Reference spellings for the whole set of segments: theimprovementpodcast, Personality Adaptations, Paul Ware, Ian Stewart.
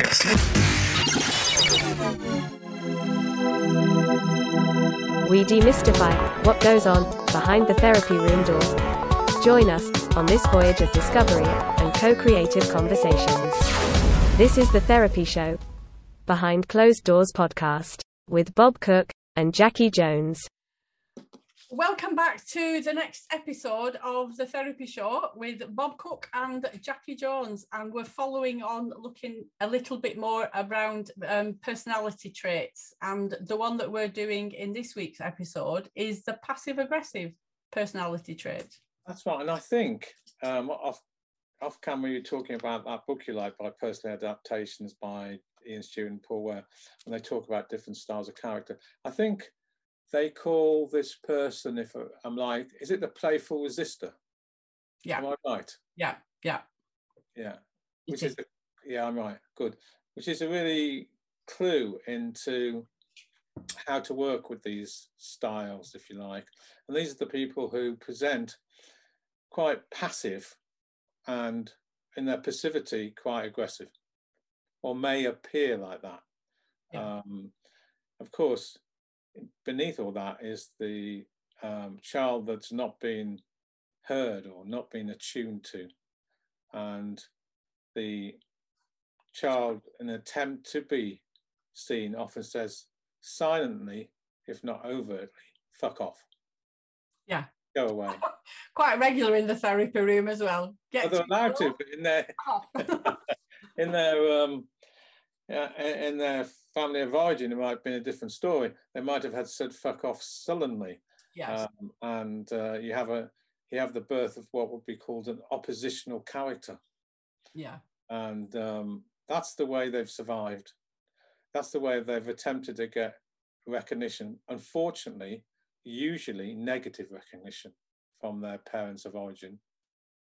podcast. We demystify what goes on behind the therapy room doors. Join us on this voyage of discovery and co-creative conversations. This is the Therapy Show, Behind Closed Doors podcast with Bob Cook and Jackie Jones. Welcome back to the next episode of The Therapy Show with Bob Cook and Jackie Jones, and we're following on looking a little bit more around personality traits, and the one that we're doing in this week's episode is the passive-aggressive personality trait. That's right, and I think off camera you're talking about that book you like by Personality Adaptations by Ian Stewart and Paul Ware, and they talk about different styles of character. I think they call this person, if I'm like, is it the playful resistor? Yeah. Am I right? Yeah, yeah. Yeah. Which is, yeah, I'm right. Good. Which is a really clue into how to work with these styles, if you like. And these are the people who present quite passive and, in their passivity, quite aggressive, or may appear like that. Yeah. Of course, beneath all that is the child that's not been heard or not been attuned to, and the child, in an attempt to be seen, often says silently, if not overtly, fuck off. Yeah, go away. Quite regular in the therapy room as well. They're allowed to, but in their in their family of origin, it might have been a different story. They might have had said "fuck off" sullenly, yes. You have the birth of what would be called an oppositional character. Yeah, and that's the way they've survived. That's the way they've attempted to get recognition. Unfortunately, usually negative recognition from their parents of origin.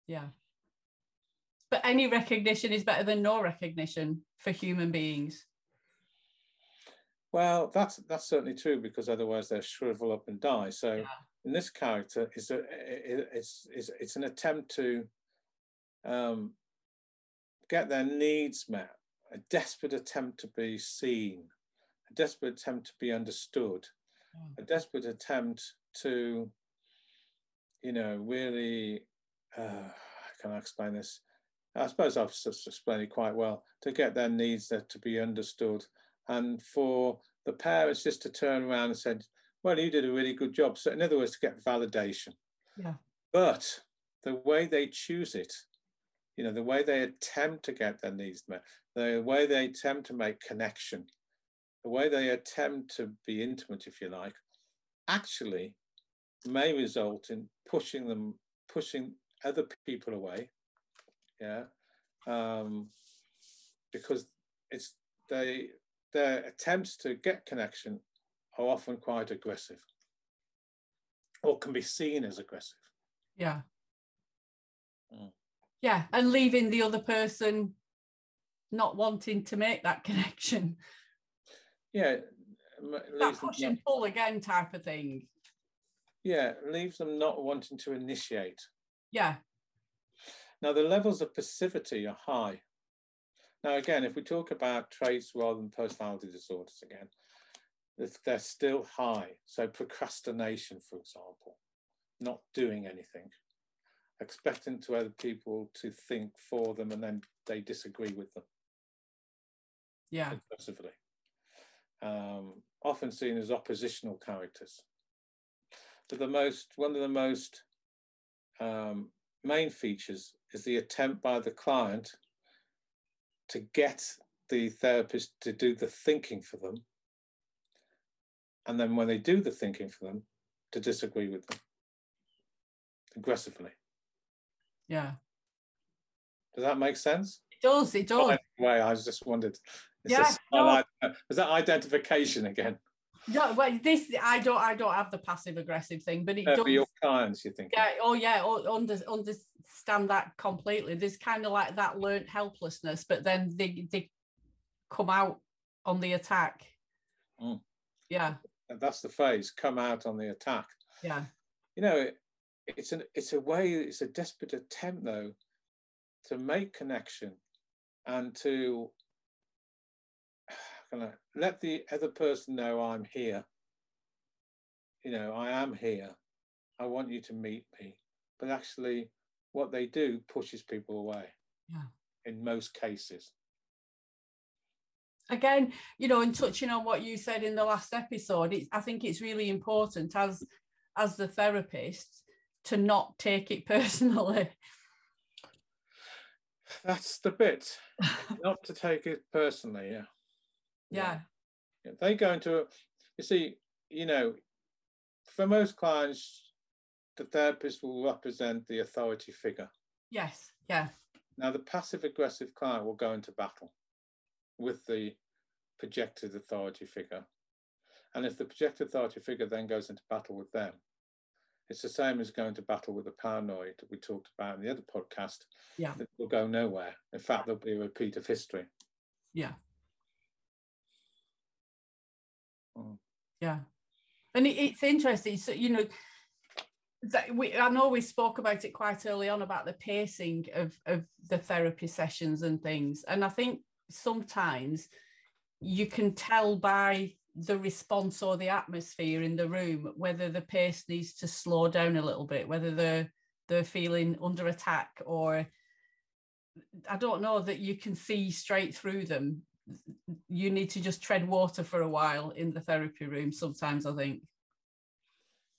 Yeah, but any recognition is better than no recognition for human beings. Well, that's certainly true, because otherwise they'll shrivel up and die. So yeah. In this character, it's an attempt to get their needs met, a desperate attempt to be seen, a desperate attempt to be understood, a desperate attempt to, really, can I explain this? I suppose I've explained it quite well, to get their needs to be understood. And for the parents just to turn around and say, well, you did a really good job. So in other words, to get validation. Yeah. But the way they choose it, the way they attempt to get their needs met, the way they attempt to make connection, the way they attempt to be intimate, if you like, actually may result in pushing other people away. Yeah. Because their attempts to get connection are often quite aggressive, or can be seen as aggressive. Yeah. Mm. Yeah, and leaving the other person not wanting to make that connection. Yeah. That push and pull again type of thing. Yeah, leaves them not wanting to initiate. Yeah. Now, the levels of passivity are high. Now, again, if we talk about traits rather than personality disorders again, they're still high. So procrastination, for example, not doing anything, expecting to other people to think for them and then they disagree with them. Yeah. Aggressively. Often seen as oppositional characters. But one of the most main features is the attempt by the client to get the therapist to do the thinking for them, and then when they do the thinking for them, to disagree with them aggressively. Yeah. Does that make sense? It does. Anyway, I just wondered. Was that identification again? Yeah. Well, I don't have the passive aggressive thing, but it does. For your clients, you think? Yeah. Oh, yeah. Understand that completely. There's kind of like that learned helplessness, but then they come out on the attack. Mm. Yeah. That's the phrase: come out on the attack. Yeah. It's a desperate attempt though to make connection and to gonna let the other person know I'm here. You know, I am here. I want you to meet me. But actually, what they do pushes people away. Yeah. In most cases. Again, you know, and touching on what you said in the last episode, I think it's really important as the therapist to not take it personally. That's the bit, not to take it personally. Yeah. Yeah. Yeah. They go into a, you see, you know, for most clients, the therapist will represent the authority figure. Yes. Yeah. Now, the passive aggressive client will go into battle with the projected authority figure. And if the projected authority figure then goes into battle with them, it's the same as going to battle with the paranoid that we talked about in the other podcast. Yeah. That will go nowhere. In fact, there'll be a repeat of history. Yeah. Oh. Yeah. And it's interesting. So, you know, that I know we spoke about it quite early on about the pacing of the therapy sessions and things. And I think sometimes you can tell by the response or the atmosphere in the room whether the pace needs to slow down a little bit, whether they're feeling under attack, or I don't know that you can see straight through them. You need to just tread water for a while in the therapy room sometimes, I think.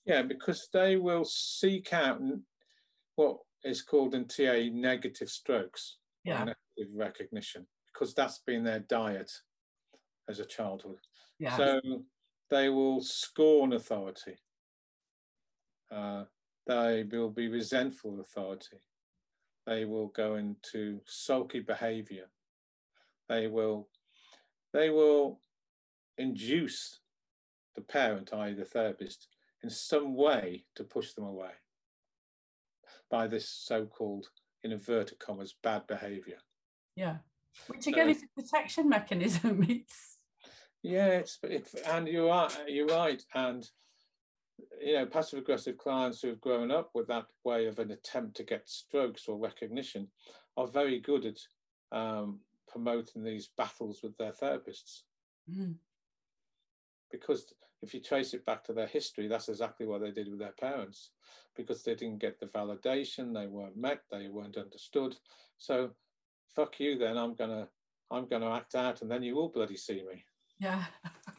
Yeah, because they will seek out what is called in TA negative strokes. Yeah. Negative recognition, because that's been their diet as a childhood. Yeah. So they will scorn authority. They will be resentful of authority. They will go into sulky behaviour. They will induce the parent, i.e. the therapist, in some way to push them away by this so-called, in inverted commas, bad behaviour. Yeah. Which again is a protection mechanism. And you're right. And you know, passive aggressive clients who have grown up with that way of an attempt to get strokes or recognition are very good at promoting these battles with their therapists. Mm. Because if you trace it back to their history, that's exactly what they did with their parents, because they didn't get the validation, they weren't met, they weren't understood. So fuck you then, I'm gonna act out, and then you will bloody see me. Yeah.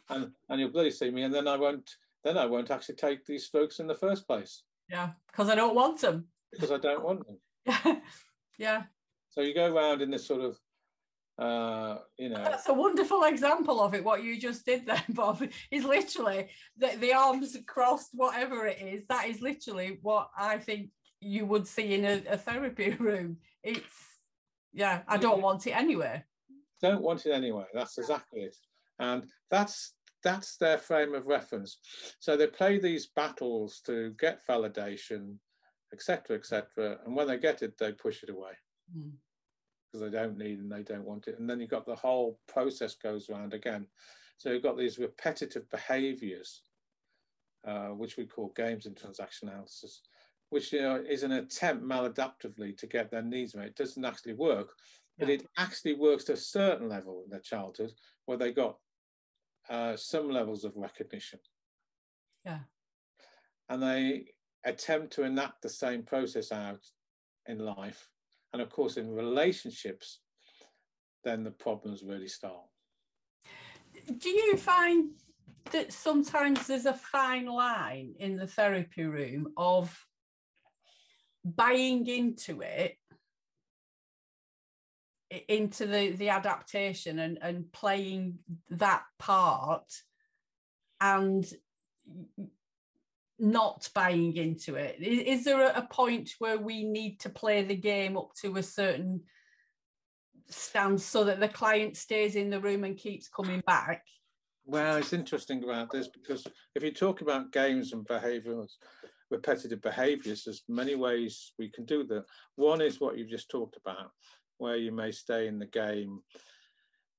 and you'll bloody see me, and then I won't actually take these strokes in the first place. Yeah, because I don't want them. Because I don't want them. Yeah. Yeah. So you go around in this sort of you know. That's a wonderful example of it, what you just did then, Bob, is literally the arms crossed, whatever it is, that is literally what I think you would see in a therapy room. It's yeah, I don't want it anyway. Don't want it anyway. That's exactly it. And that's their frame of reference. So they play these battles to get validation, et cetera, and when they get it, they push it away because they don't need and they don't want it. And then you've got the whole process goes around again. So you've got these repetitive behaviours, which we call games in transaction analysis, which, you know, is an attempt maladaptively to get their needs met. It doesn't actually work. But it actually works to a certain level in their childhood where they got some levels of recognition. Yeah. And they attempt to enact the same process out in life. And of course, in relationships, then the problems really start. Do you find that sometimes there's a fine line in the therapy room of buying into it, into the adaptation and playing that part, and not buying into it? Is there a point where we need to play the game up to a certain stance so that the client stays in the room and keeps coming back? Well, it's interesting about this, because if you talk about games and behaviours, repetitive behaviours, there's many ways we can do that. One is what you've just talked about, where you may stay in the game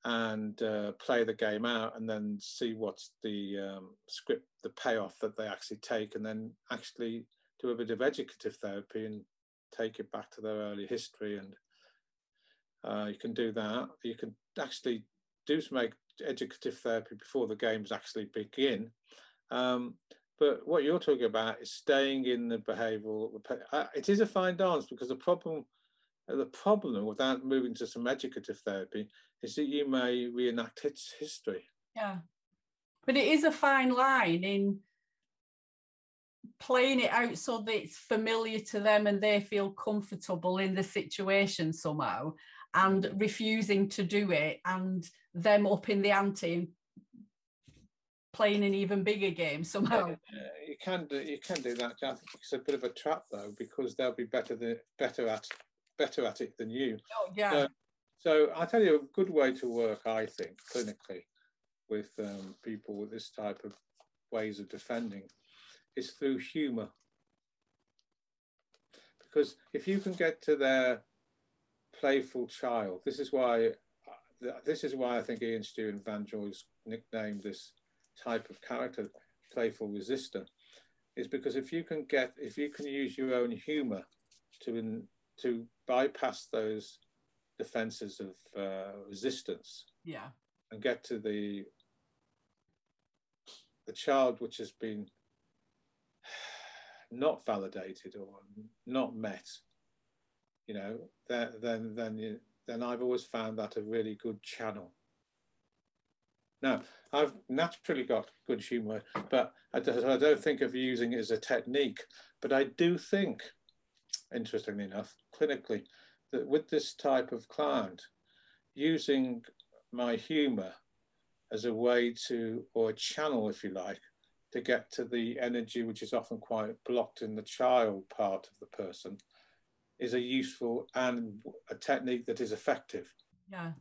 and play the game out, and then see what's the script, the payoff that they actually take, and then actually do a bit of educative therapy and take it back to their early history. And you can do that. You can actually do some educative therapy before the games actually begin. But what you're talking about is staying in the behavioural. It is a fine dance, because the problem without moving to some educative therapy is that you may reenact its history. Yeah, but it is a fine line in playing it out so that it's familiar to them and they feel comfortable in the situation somehow, and refusing to do it and them upping the ante and playing an even bigger game somehow. You can do that. I think it's a bit of a trap though, because they'll be better at it than you. Oh, yeah. So I tell you, a good way to work, I think, clinically with people with this type of ways of defending is through humour. Because if you can get to their playful child, this is why I think Ian Stewart and Van Joy's nicknamed this type of character playful resistor, is because if you can use your own humour to bypass those defences of resistance, yeah, and get to the child which has been not validated or not met, you know, then I've always found that a really good channel. Now, I've naturally got good humour, but I don't think of using it as a technique. But I do think, interestingly enough, clinically, that with this type of client, using my humour as a way to, or a channel, if you like, to get to the energy which is often quite blocked in the child part of the person, is a useful and a technique that is effective. Yeah,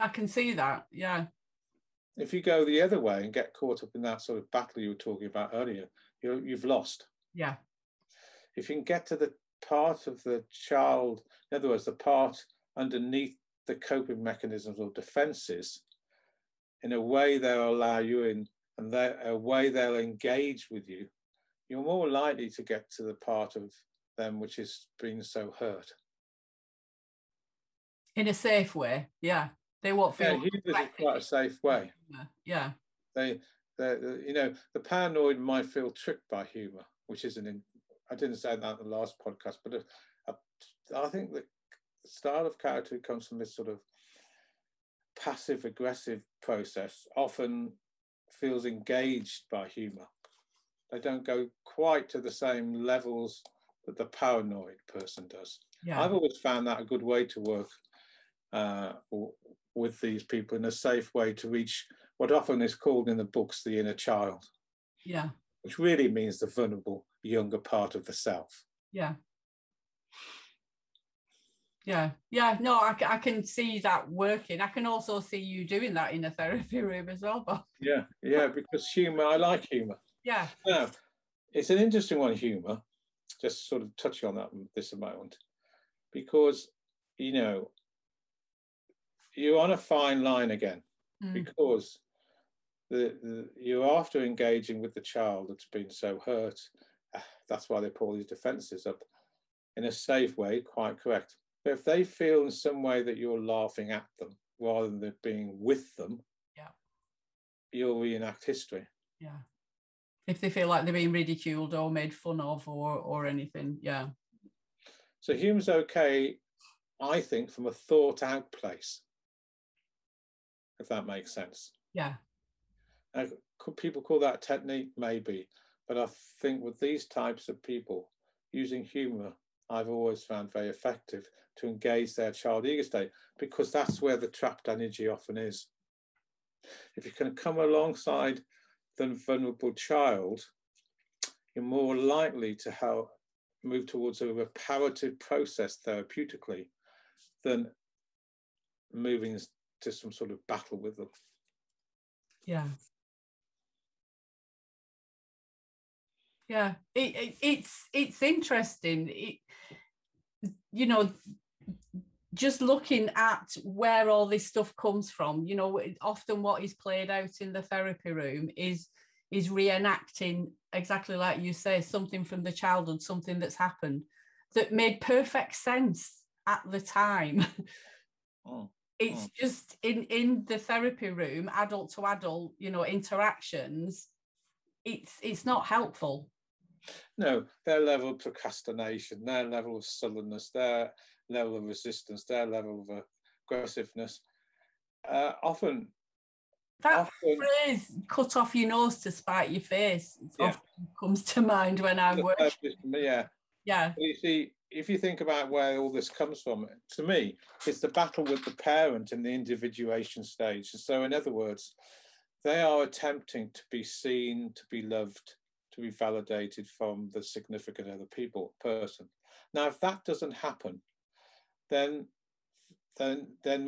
I can see that, yeah. If you go the other way and get caught up in that sort of battle you were talking about earlier, you've lost. Yeah. If you can get to the part of the child, in other words, the part underneath the coping mechanisms or defences, in a way they'll allow you in and a way they'll engage with you, you're more likely to get to the part of them which is being so hurt. In a safe way, yeah. They won't feel. Yeah, is quite a safe way. Yeah. You know, the paranoid might feel tricked by humour, which isn't. I didn't say that in the last podcast, but I think the style of character comes from this sort of passive-aggressive process. Often feels engaged by humour. They don't go quite to the same levels that the paranoid person does. Yeah. I've always found that a good way to work with these people in a safe way, to reach what often is called in the books the inner child. Yeah. Which really means the vulnerable younger part of the self. Yeah. Yeah. Yeah. No, I can see that working. I can also see you doing that in a therapy room as well, Bob. Yeah. Yeah. Because humour, I like humour. Yeah. Now, it's an interesting one, humour, just sort of touching on that this moment, because, you know, you're on a fine line again, because you're after engaging with the child that's been so hurt. That's why they pull these defences up in a safe way, quite correct. But if they feel in some way that you're laughing at them rather than being with them, yeah, you'll reenact history. Yeah. If they feel like they're being ridiculed or made fun of or anything, yeah. So humour's okay, I think, from a thought-out place. If that makes sense. Yeah. Could people call that technique? Maybe. But I think with these types of people, using humour, I've always found very effective to engage their child ego state, because that's where the trapped energy often is. If you can come alongside the vulnerable child, you're more likely to help move towards a reparative process therapeutically than moving to some sort of battle with them. Yeah. Yeah, it's interesting. You know, just looking at where all this stuff comes from, you know, often what is played out in the therapy room is reenacting, exactly like you say, something from the childhood, something that's happened that made perfect sense at the time. Oh. It's just in the therapy room, adult to adult, you know, interactions, it's not helpful. No, their level of procrastination, their level of sullenness, their level of resistance, their level of aggressiveness, often... That phrase, cut off your nose to spite your face, often comes to mind when I'm working. Yeah. You see, if you think about where all this comes from, to me, it's the battle with the parent in the individuation stage. And so, in other words, they are attempting to be seen, to be loved, to be validated from the significant other person. Now, if that doesn't happen, then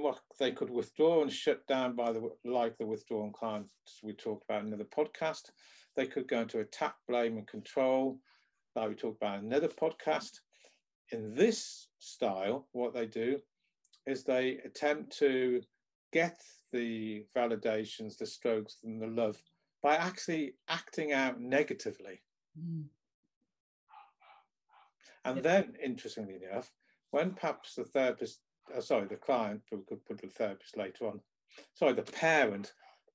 what they could withdraw and shut down by the withdrawn clients we talked about in another podcast. They could go into attack, blame, and control, like we talked about in another podcast. In this style, what they do is they attempt to get the validations, the strokes, and the love by actually acting out negatively. Mm. And then, interestingly enough, when perhaps the parent,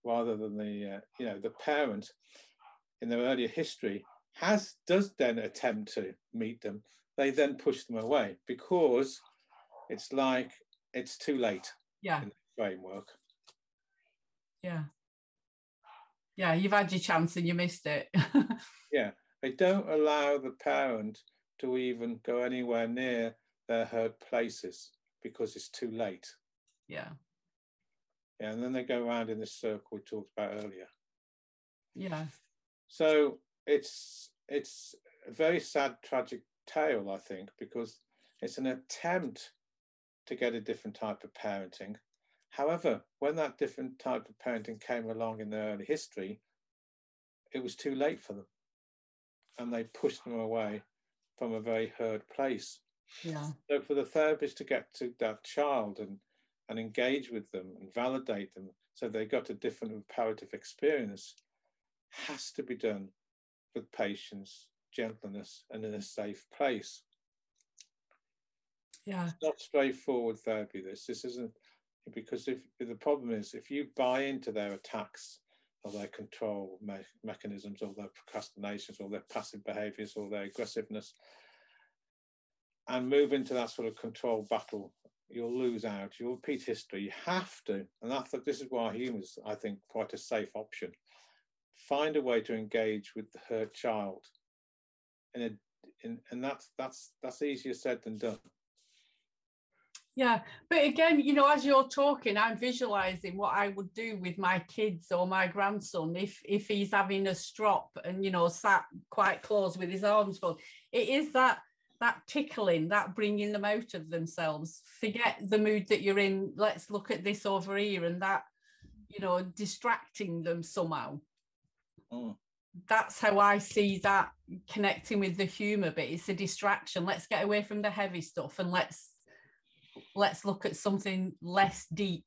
rather than the parent in their earlier history does then attempt to meet them, they then push them away because it's like it's too late in the framework. Yeah, you've had your chance and you missed it. Yeah, they don't allow the parent to even go anywhere near their hurt places because it's too late. Yeah, and then they go around in this circle we talked about earlier. Yeah. So it's a very sad, tragic tale, I think, because it's an attempt to get a different type of parenting. However, when that different type of parenting came along in their early history, it was too late for them, and they pushed them away from a very hurt place. Yeah. So for the therapist to get to that child and engage with them and validate them so they got a different reparative experience has to be done with patience, gentleness, and in a safe place. Yeah. It's not straightforward therapy, this isn't, because if the problem is if you buy into their attacks or their control mechanisms or their procrastinations or their passive behaviours or their aggressiveness and move into that sort of control battle, you'll lose out, you'll repeat history. You have to, and this is why humans, I think, quite a safe option. Find a way to engage with the hurt child, and that's easier said than done. Yeah, but again, you know, as you're talking, I'm visualizing what I would do with my kids or my grandson if he's having a strop and, you know, sat quite close with his arms full. It is that tickling, that bringing them out of themselves. Forget the mood that you're in. Let's look at this over here, and that, you know, distracting them somehow. Mm. That's how I see that connecting with the humour bit. It's a distraction. Let's get away from the heavy stuff and let's look at something less deep.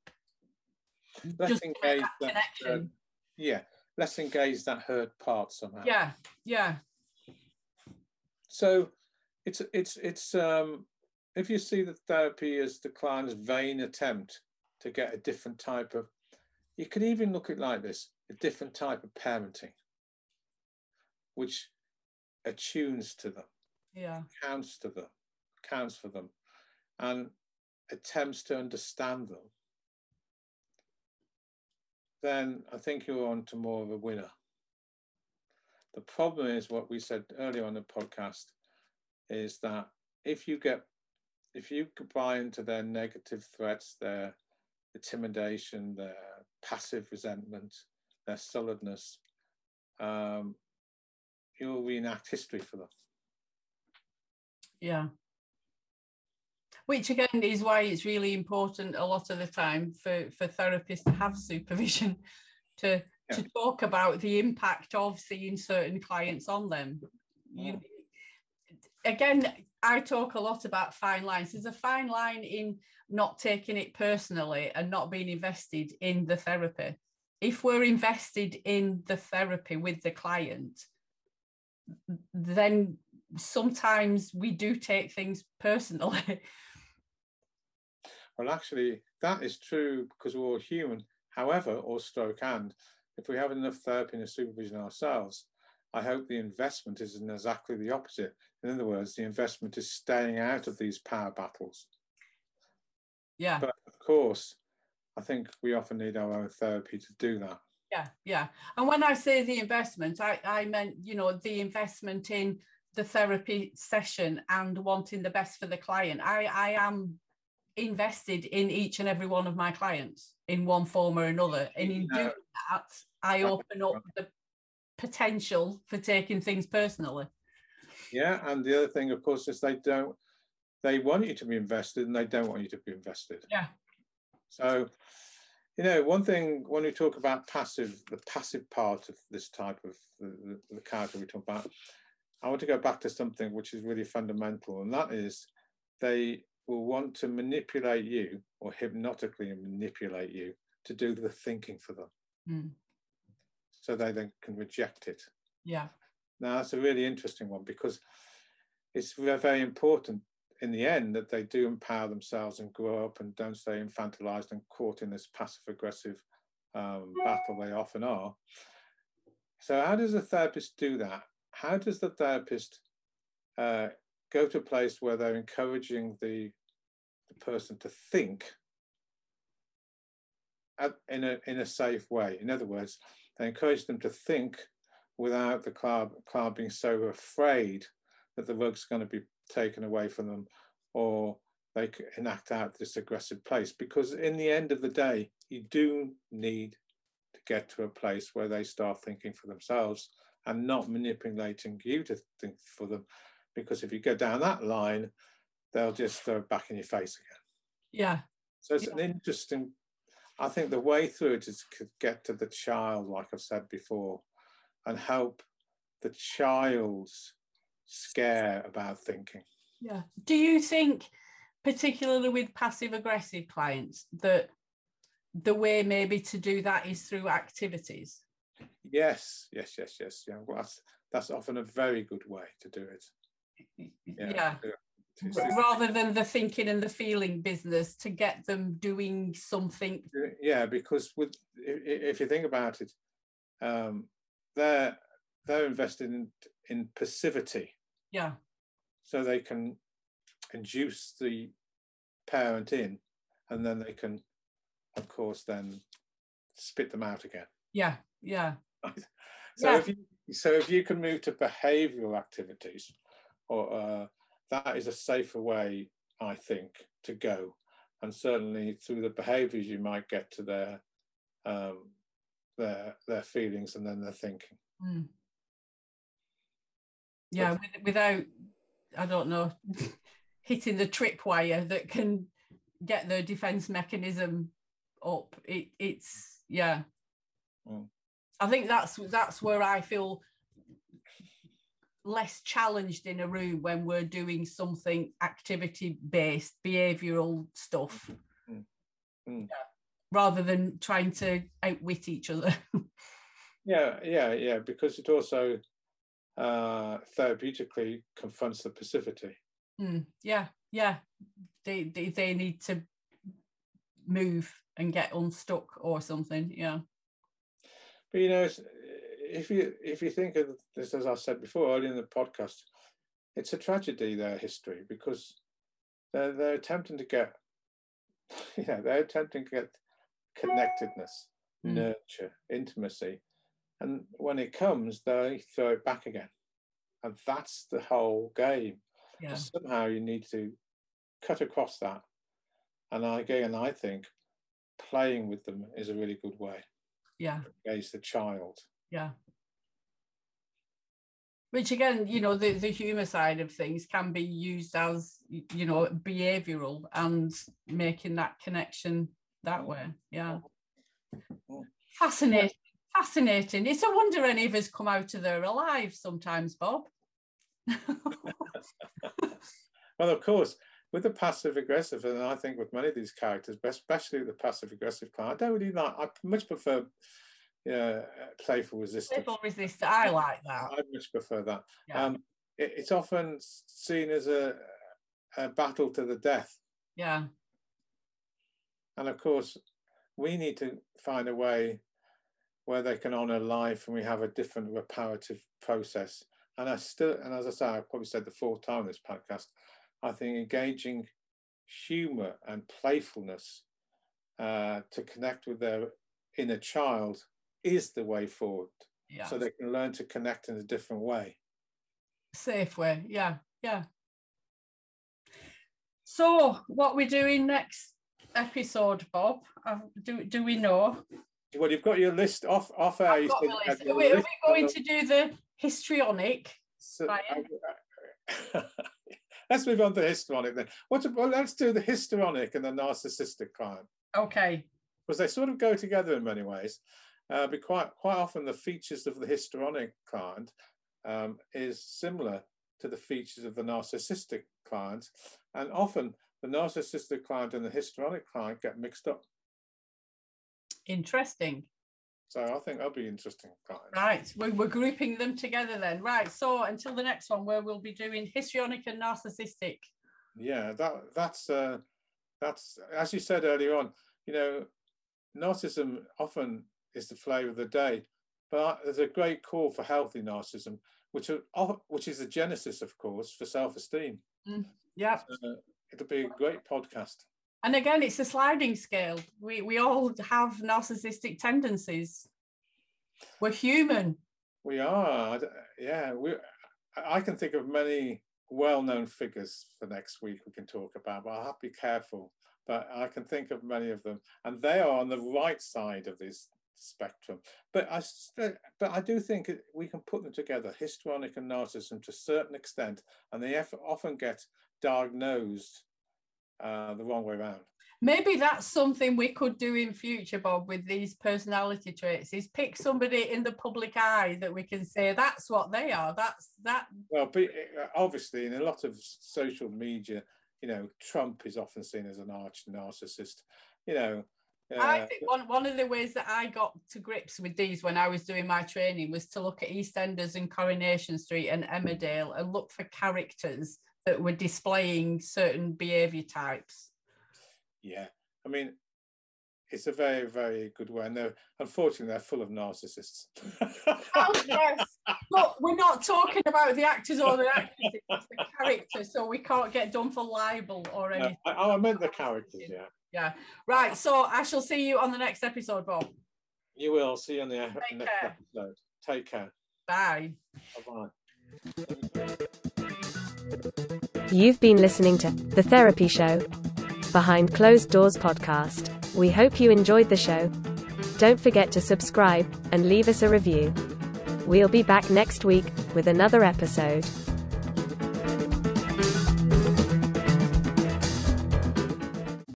Let's engage that connection. Let's engage that hurt part somehow. Yeah. So. It's if you see the therapy as the client's vain attempt to get a different type of, you can even look at it like this, a different type of parenting, which attunes to them, counts for them, and attempts to understand them, then I think you're on to more of a winner. The problem is what we said earlier on the podcast, is that if you buy into their negative threats, their intimidation, their passive resentment, their sullenness, you'll reenact history for them. Yeah. Which again is why it's really important a lot of the time for therapists to have supervision to talk about the impact of seeing certain clients on them. Again, I talk a lot about fine lines. There's a fine line in not taking it personally and not being invested in the therapy. If we're invested in the therapy with the client, then sometimes we do take things personally. Well, actually, that is true because we're all human. However, or stroke and, if we have enough therapy and supervision ourselves, I hope the investment is in exactly the opposite. In other words, the investment is staying out of these power battles. Yeah. But of course, I think we often need our own therapy to do that. Yeah, yeah. And when I say the investment, I meant, you know, the investment in the therapy session and wanting the best for the client. I am invested in each and every one of my clients in one form or another. And in doing that, I open up the potential for taking things personally. Yeah. And the other thing, of course, is they want you to be invested and they don't want you to be invested. Yeah. So, you know, one thing when we talk about passive, the passive part of this type of the character we talk about, I want to go back to something which is really fundamental, and that is they will want to manipulate you or hypnotically manipulate you to do the thinking for them. Mm. So they then can reject it. Yeah. Now, that's a really interesting one because it's very, very important in the end that they do empower themselves and grow up and don't stay infantilized and caught in this passive-aggressive battle they often are. So how does a therapist do that? How does the therapist go to a place where they're encouraging the person to think in a safe way? In other words, they encourage them to think without the client being so afraid that the rug's going to be taken away from them or they enact out this aggressive place. Because in the end of the day, you do need to get to a place where they start thinking for themselves and not manipulating you to think for them. Because if you go down that line, they'll just throw it back in your face again. Yeah. So it's an interesting, I think the way through it is to get to the child, like I've said before, and help the child's scare about thinking. Yeah. Do you think, particularly with passive aggressive clients, that the way maybe to do that is through activities? Yes. Yeah, well, that's often a very good way to do it. Yeah. Rather than the thinking and the feeling business, to get them doing something. Yeah, because if you think about it, they're invested in passivity. Yeah. So they can induce the parent in, and then they can, of course, then spit them out again. Yeah, yeah. So yeah. If you can move to behavioural activities, or that is a safer way, I think, to go. And certainly through the behaviours, you might get to their feelings and then their thinking. Mm. Yeah, without, I don't know, hitting the tripwire that can get the defence mechanism up. It's yeah. Mm. I think that's where I feel less challenged in a room when we're doing something activity-based, behavioural stuff, rather than trying to outwit each other. Yeah, because it also therapeutically confronts the passivity. Mm, yeah, they need to move and get unstuck or something, yeah. But, you know, if you think of this, as I said before earlier in the podcast, it's a tragedy, their history, because they're attempting to get, connectedness, nurture, intimacy, and when it comes, they throw it back again, and that's the whole game. Yeah. Somehow you need to cut across that, and again, I think playing with them is a really good way. Yeah. Engage the child. Yeah. Which again, you know, the humour side of things can be used as, you know, behavioural and making that connection that way. Yeah. Fascinating. Fascinating. It's a wonder any of us come out of there alive sometimes, Bob. Well, of course, with the passive-aggressive, and I think with many of these characters, especially the passive-aggressive client, I don't really like, I much prefer playful resistance. Playful resistance, I like that. I much prefer that. Yeah. It's often seen as a battle to the death. Yeah. And of course, we need to find a way where they can honour life and we have a different reparative process. And as I say, I've probably said the fourth time in this podcast, I think engaging humour and playfulness to connect with their inner child is the way forward. Yeah. So they can learn to connect in a different way. Safe way, yeah, yeah. So what we're doing next episode, Bob, do we know? Well, you've got your list off air. Are we going to do the histrionic? So, let's move on to the histrionic then. Well, let's do the histrionic and the narcissistic client. Okay. Because they sort of go together in many ways. But quite often the features of the histrionic client is similar to the features of the narcissistic client. And often the narcissistic client and the histrionic client get mixed up. Interesting. So I think that'll be interesting. Right. We're grouping them together then. Right. So until the next one where we'll be doing histrionic and narcissistic. Yeah, that's as you said earlier on, you know, narcissism often is the flavour of the day, but there's a great call for healthy narcissism, which is the genesis, of course, for self-esteem. Yeah. So it'll be a great podcast. And again, it's a sliding scale. We all have narcissistic tendencies. We're human. We are. Yeah. I can think of many well-known figures for next week we can talk about, but I'll have to be careful. But I can think of many of them. And they are on the right side of this spectrum. But I do think we can put them together, histrionic and narcissism, to a certain extent. And they often get diagnosed the wrong way around. Maybe that's something we could do in future, Bob, with these personality traits, is pick somebody in the public eye that we can say that's what they are. Well, obviously in a lot of social media, you know, Trump is often seen as an arch narcissist, you know. I think one of the ways that I got to grips with these when I was doing my training was to look at EastEnders and Coronation Street and Emmerdale and look for characters that were displaying certain behaviour types. Yeah, I mean, it's a very, very good way. And unfortunately, they're full of narcissists. Oh, yes. Look, we're not talking about the actors or the actresses, it's the characters, so we can't get done for libel or anything. Oh, I meant the characters, yeah. Yeah, right, so I shall see you on the next episode, Bob. You will, see you on the next episode. Take care. Bye. Bye-bye. You've been listening to The Therapy Show, Behind Closed Doors podcast. We hope you enjoyed the show. Don't forget to subscribe and leave us a review. We'll be back next week with another episode.